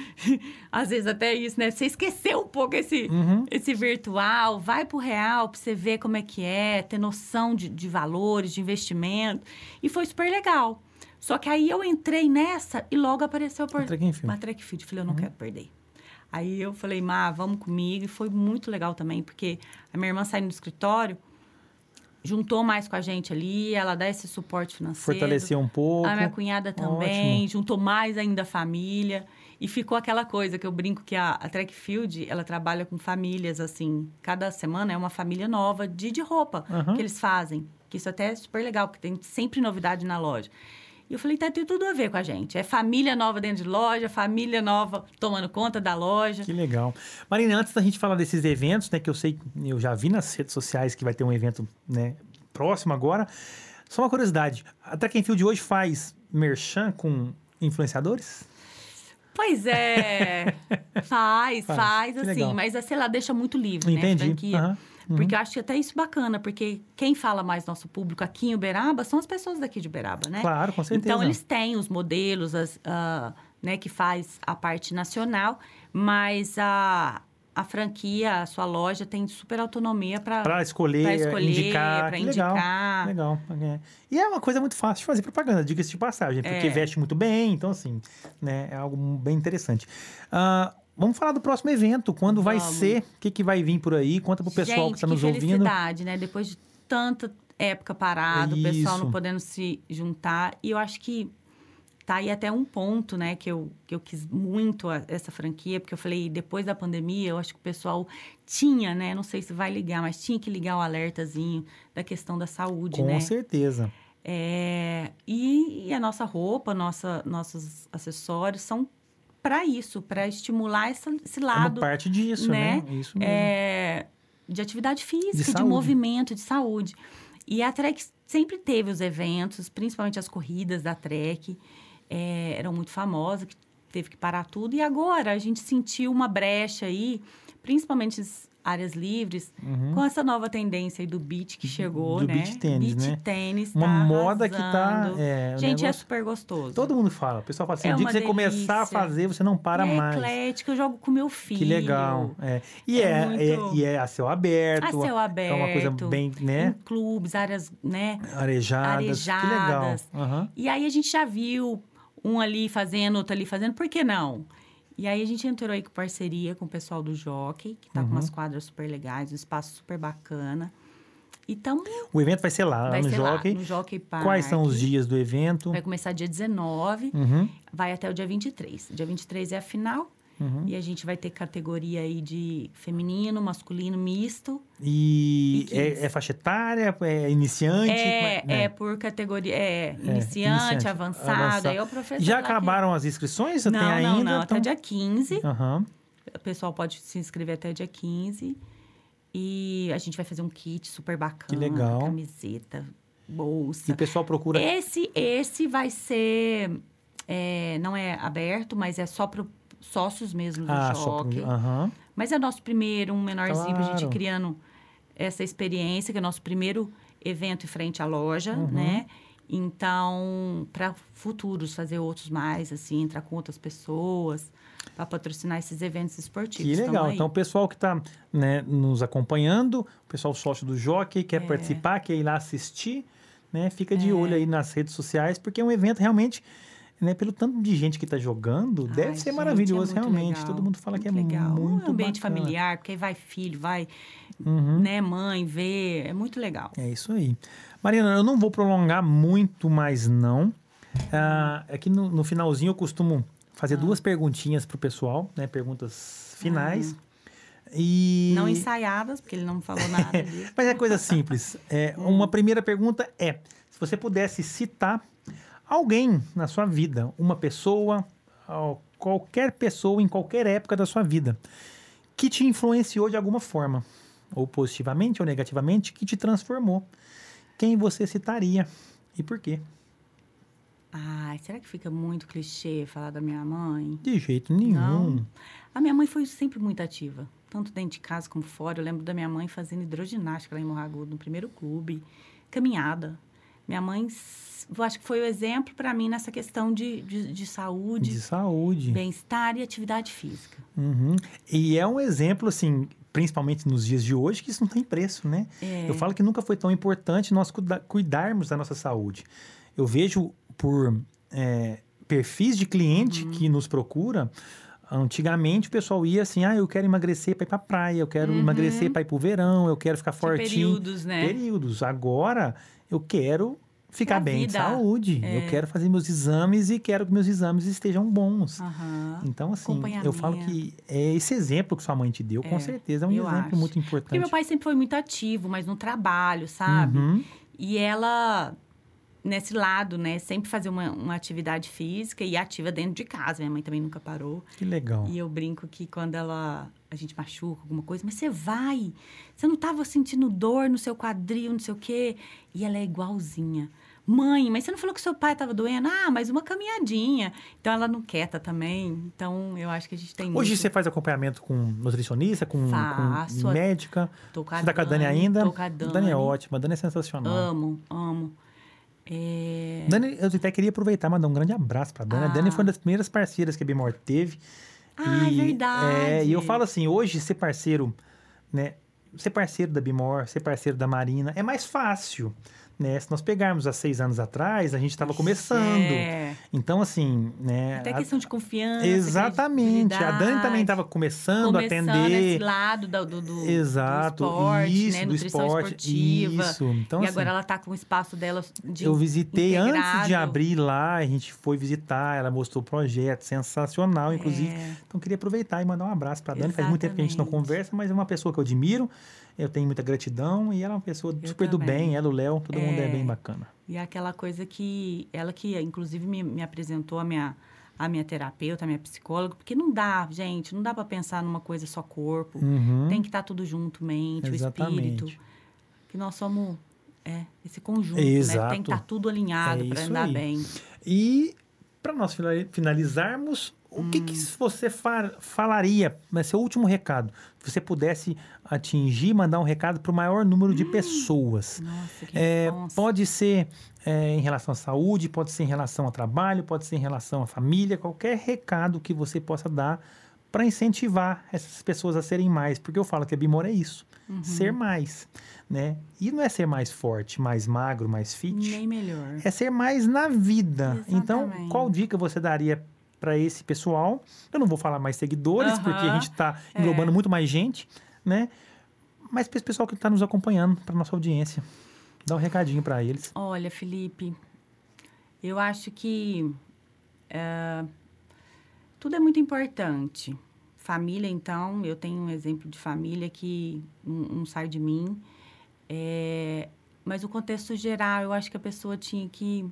às vezes até isso, né? Você esqueceu um pouco esse virtual, vai pro real pra você ver como é que é, ter noção de valores, de investimento. E foi super legal. Só que aí eu entrei nessa e logo apareceu a Track&Field. Falei, eu não quero perder. Aí eu falei, Má, vamos comigo. E foi muito legal também, porque a minha irmã saindo do escritório, juntou mais com a gente ali, ela dá esse suporte financeiro. Fortaleceu um pouco. A minha cunhada também, ótimo. Juntou mais ainda a família. E ficou aquela coisa que eu brinco que a Track&Field, ela trabalha com famílias, assim, cada semana é uma família nova de roupa que eles fazem. Que isso até é super legal, porque tem sempre novidade na loja. E eu falei, tá, tem tudo a ver com a gente. É família nova dentro de loja, família nova tomando conta da loja. Que legal. Marina, antes da gente falar desses eventos, né, que eu sei, eu já vi nas redes sociais que vai ter um evento, né, próximo agora. Só uma curiosidade, a Track&Field hoje faz merchan com influenciadores? Pois é, faz assim, legal. Mas sei lá, deixa muito livre, né, franquia. Porque eu acho até isso bacana, porque quem fala mais nosso público aqui em Uberaba são as pessoas daqui de Uberaba, né? Claro, com certeza. Então, eles têm os modelos, né, que faz a parte nacional, mas a franquia, a sua loja tem super autonomia para escolher, indicar. Pra indicar. Legal. É. E é uma coisa muito fácil de fazer propaganda, diga-se de passagem, porque veste muito bem, então assim, né, é algo bem interessante. Vamos falar do próximo evento, quando vai ser, o que vai vir por aí, conta pro pessoal que tá nos ouvindo. Gente, que felicidade, né? Depois de tanta época parada, o pessoal não podendo se juntar. E eu acho que tá aí até um ponto, né, que eu quis muito essa franquia, porque eu falei, depois da pandemia, eu acho que o pessoal tinha, né, não sei se vai ligar, mas tinha que ligar o alertazinho da questão da saúde, né? Com certeza. E a nossa roupa, nossos acessórios são para isso, para estimular esse lado. Como parte disso, né? Isso mesmo. De atividade física, de movimento, de saúde. E a Trek sempre teve os eventos, principalmente as corridas da Trek, eram muito famosas, que teve que parar tudo. E agora a gente sentiu uma brecha aí, principalmente as áreas livres, com essa nova tendência aí do beach que chegou, do né? Beach tênis, beach tênis, tá uma moda arrasando. Que tá... gente, negócio... é super gostoso. Todo mundo fala. O pessoal fala assim, o dia que você começar a fazer, você não para mais. É eclético, eu jogo com meu filho. Que legal. E é a céu aberto. A céu aberto. É uma coisa bem, né? Em clubes, áreas, né? Arejadas. Que legal. E aí a gente já viu um ali fazendo, outro ali fazendo. Por que não? E aí, a gente entrou aí com parceria com o pessoal do Jockey, que tá com umas quadras super legais, um espaço super bacana. Então, o evento vai ser lá, no Jockey Park. Quais são os dias do evento? Vai começar dia 19, vai até o dia 23. Dia 23 é a final. E a gente vai ter categoria aí de feminino, masculino, misto. E é faixa etária? É iniciante? É por categoria. Iniciante, avançado. Aí o professor. Já acabaram as inscrições? Não, tem ainda? Não. Então... Até dia 15. O pessoal pode se inscrever até dia 15. E a gente vai fazer um kit super bacana. Que legal. Camiseta, bolsa. E o pessoal procura... Esse vai ser... não é aberto, mas é só pro sócios mesmo do Jockey. Mas é nosso primeiro, um menorzinho, pra gente criando essa experiência, que é o nosso primeiro evento em frente à loja, né? Então, para futuros, fazer outros mais, assim, entrar com outras pessoas, para patrocinar esses eventos esportivos. Que legal. Então, o pessoal que está, né, nos acompanhando, o pessoal sócio do Jockey, quer participar, quer ir lá assistir, né? Fica de olho aí nas redes sociais, porque é um evento realmente... Né, pelo tanto de gente que está jogando, deve ser maravilhoso, realmente. Legal. Todo mundo fala que é muito legal. Muito ambiente bacana. Familiar, porque aí vai filho, vai né, mãe, vê. É muito legal. É isso aí. Marina, eu não vou prolongar muito mais, não. Aqui no finalzinho eu costumo fazer duas perguntinhas pro pessoal, né? Perguntas finais. E... Não ensaiadas, porque ele não falou nada disso. Mas é coisa simples. Uma primeira pergunta se você pudesse citar alguém na sua vida, uma pessoa, qualquer pessoa em qualquer época da sua vida, que te influenciou de alguma forma, ou positivamente ou negativamente, que te transformou, quem você citaria e por quê? Será que fica muito clichê falar da minha mãe? De jeito nenhum. Não. A minha mãe foi sempre muito ativa, tanto dentro de casa como fora. Eu lembro da minha mãe fazendo hidroginástica lá em Morro Agudo, no primeiro clube, caminhada. Minha mãe, acho que foi o exemplo para mim nessa questão de saúde. De saúde. Bem-estar e atividade física. E é um exemplo, assim, principalmente nos dias de hoje, que isso não tem preço, né? Eu falo que nunca foi tão importante nós cuidarmos da nossa saúde. Eu vejo por perfis de cliente que nos procura. Antigamente o pessoal ia assim, eu quero emagrecer para ir para a praia, eu quero emagrecer para ir para o verão, eu quero ficar fortinho. Períodos, né? Períodos. Agora eu quero ficar bem de saúde. É. Eu quero fazer meus exames e quero que meus exames estejam bons. Uhum. Então, assim, eu falo que esse exemplo que sua mãe te deu, com certeza, é um exemplo muito importante. Porque meu pai sempre foi muito ativo, mas no trabalho, sabe? Uhum. E ela, nesse lado, né? Sempre fazer uma atividade física e ativa dentro de casa. Minha mãe também nunca parou. Que legal. E eu brinco que quando a gente machuca alguma coisa, mas você vai. Você não estava sentindo dor no seu quadril, não sei o quê. E ela é igualzinha. Mãe, mas você não falou que seu pai estava doendo? Ah, mas uma caminhadinha. Então, ela não quieta também. Então, eu acho que a gente tem Hoje você faz acompanhamento com nutricionista, com médica? Tô com a Dani. Você tá com a Dani ainda? Tô com a Dani. Dani é ótima, a Dani é sensacional. Amo. Dani, eu até queria aproveitar e mandar um grande abraço pra Dani. A Dani foi uma das primeiras parceiras que a Bemor teve. É verdade. E eu falo assim, hoje ser parceiro, né? Ser parceiro da Bemor, ser parceiro da Marina, é mais fácil. Né? Se nós pegarmos há 6 anos atrás, a gente estava começando. Então, assim... Né, até questão de confiança. Exatamente. A Dani também estava começando a atender. Começando esse lado do exato, do esporte, isso, né? Nutrição esportiva. Isso. Então, e assim, agora ela está com o espaço dela de Eu visitei integrado. Antes de abrir lá, a gente foi visitar, ela mostrou o projeto, sensacional, inclusive. Então, queria aproveitar e mandar um abraço para a Dani. Faz muito tempo que a gente não conversa, mas é uma pessoa que eu admiro. Eu tenho muita gratidão e ela é uma pessoa super do bem. Ela, o Léo, todo mundo é bem bacana. E aquela coisa que... Ela que, inclusive, me apresentou a minha terapeuta, a minha psicóloga. Porque não dá, gente. Não dá pra pensar numa coisa só corpo. Uhum. Tem que estar tudo junto, mente, Exatamente. O espírito. Que nós somos esse conjunto, né? Tem que estar tudo alinhado pra andar bem. E pra nós finalizarmos... O que você falaria, mas seu último recado, se você pudesse atingir, mandar um recado para o maior número de pessoas? Nossa, que pode ser em relação à saúde, pode ser em relação ao trabalho, pode ser em relação à família, qualquer recado que você possa dar para incentivar essas pessoas a serem mais. Porque eu falo que a Bemor é isso, ser mais, né? E não é ser mais forte, mais magro, mais fit. Nem melhor. É ser mais na vida. Exatamente. Então, qual dica você daria para esse pessoal? Eu não vou falar mais seguidores, porque a gente está englobando muito mais gente, né? Mas para esse pessoal que está nos acompanhando, para nossa audiência, dá um recadinho para eles. Olha, Felipe, eu acho que tudo é muito importante. Família, então, eu tenho um exemplo de família que não sai de mim. Mas o contexto geral, eu acho que a pessoa tinha que...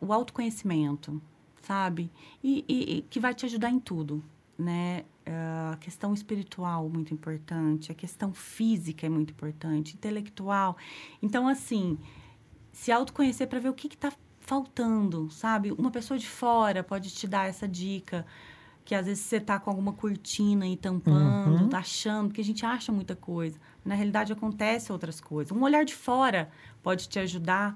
o autoconhecimento, sabe? E que vai te ajudar em tudo, né? A questão espiritual, muito importante. A questão física é muito importante. Intelectual. Então, assim, se autoconhecer para ver o que está faltando, sabe? Uma pessoa de fora pode te dar essa dica, que às vezes você está com alguma cortina aí tampando, tá achando, porque a gente acha muita coisa. Na realidade, acontece outras coisas. Um olhar de fora pode te ajudar.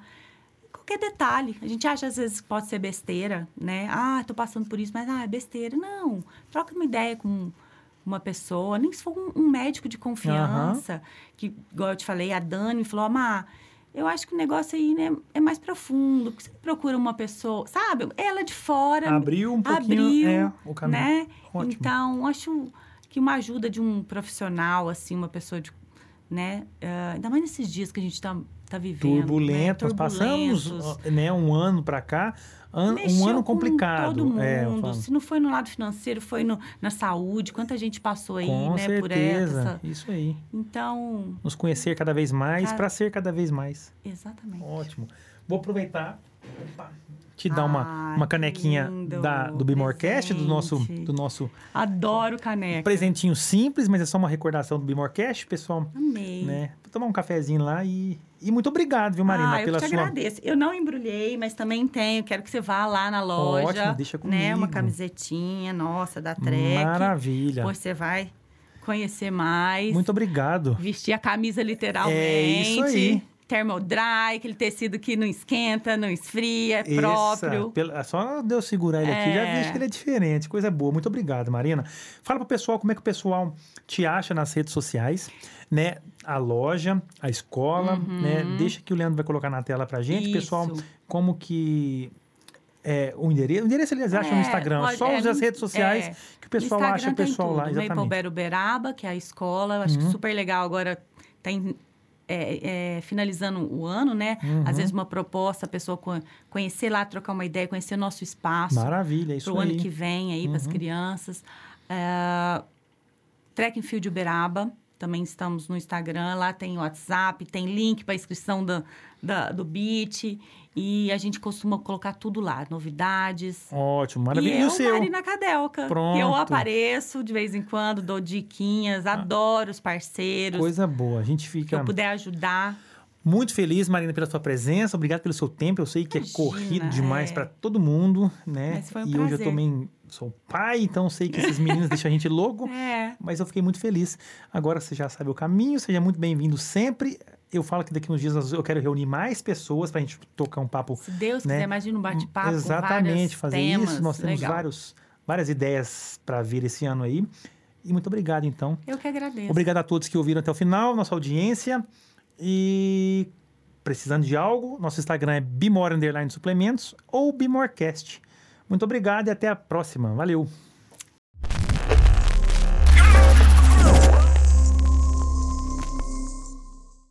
Qualquer detalhe. A gente acha, às vezes, que pode ser besteira, né? Tô passando por isso, mas, é besteira. Não. Troca uma ideia com uma pessoa. Nem se for um médico de confiança, que, igual eu te falei, a Dani falou, Má, eu acho que o negócio aí, né, é mais profundo. Porque você procura uma pessoa, sabe? Ela de fora. Abriu um pouquinho, o caminho. Né? Ótimo. Então, acho que uma ajuda de um profissional, assim, uma pessoa de... Né? Ainda mais nesses dias que a gente está vivendo. Turbulentos, né? Passamos, né, um ano para cá, um ano complicado. Todo mundo. Se não foi no lado financeiro, foi na saúde. Quanta gente passou aí, com né? Certeza. Por essa. Isso aí. Então. Nos conhecer cada vez mais, para ser cada vez mais. Exatamente. Ótimo. Vou aproveitar. Opa. Te dar uma canequinha do Bemorcast, do nosso... Adoro caneca. Um presentinho simples, mas é só uma recordação do Bemorcast, pessoal. Amei. Né? Vou tomar um cafezinho lá e muito obrigado, viu, Marina, pela sua... Eu te agradeço. Eu não embrulhei, mas também tenho. Quero que você vá lá na loja. Ótimo, deixa comigo. Né? Uma camisetinha, nossa, da Track. Maravilha. Pois você vai conhecer mais. Muito obrigado. Vestir a camisa literalmente. É isso aí. Thermodry, aquele tecido que não esquenta, não esfria, é próprio. Só de eu segurar ele aqui, já vejo que ele é diferente. Coisa boa. Muito obrigado, Marina. Fala pro pessoal como é que o pessoal te acha nas redes sociais, né? A loja, a escola, né? Deixa que o Leandro vai colocar na tela pra gente. Isso. Pessoal, como que... É, o endereço. O endereço eles acham no Instagram. Pode, só usar as redes sociais que o pessoal Instagram acha o pessoal tudo, lá. Exatamente. Maple Bear Uberaba, que é a escola. Eu acho que super legal agora. Tem... finalizando o ano, né? Às vezes uma proposta, a pessoa conhecer lá, trocar uma ideia, conhecer o nosso espaço. Maravilha, isso aí. Pro ano que vem aí, para as crianças. Track&Field Uberaba, também estamos no Instagram, lá tem WhatsApp, tem link para inscrição do BIT. E a gente costuma colocar tudo lá, novidades. Ótimo, maravilhoso. E eu, Marina Cadelca. Pronto. Eu apareço de vez em quando, dou diquinhas, adoro os parceiros. Coisa boa, a gente fica... Se eu puder ajudar... Muito feliz, Marina, pela sua presença. Obrigado pelo seu tempo. Eu sei que é corrido demais para todo mundo, né? Mas foi um prazer. Hoje eu também sou pai, então sei que esses meninos deixam a gente louco. Mas eu fiquei muito feliz. Agora você já sabe o caminho. Seja muito bem-vindo sempre. Eu falo que daqui uns dias eu quero reunir mais pessoas para a gente tocar um papo. Se Deus quiser, imagina um bate-papo. Exatamente, fazer temas, isso. Nós temos várias ideias para vir esse ano aí. E muito obrigado, então. Eu que agradeço. Obrigado a todos que ouviram até o final, nossa audiência. E precisando de algo, nosso Instagram é bemor_suplementos ou bemorcast. Muito obrigado e até a próxima. Valeu!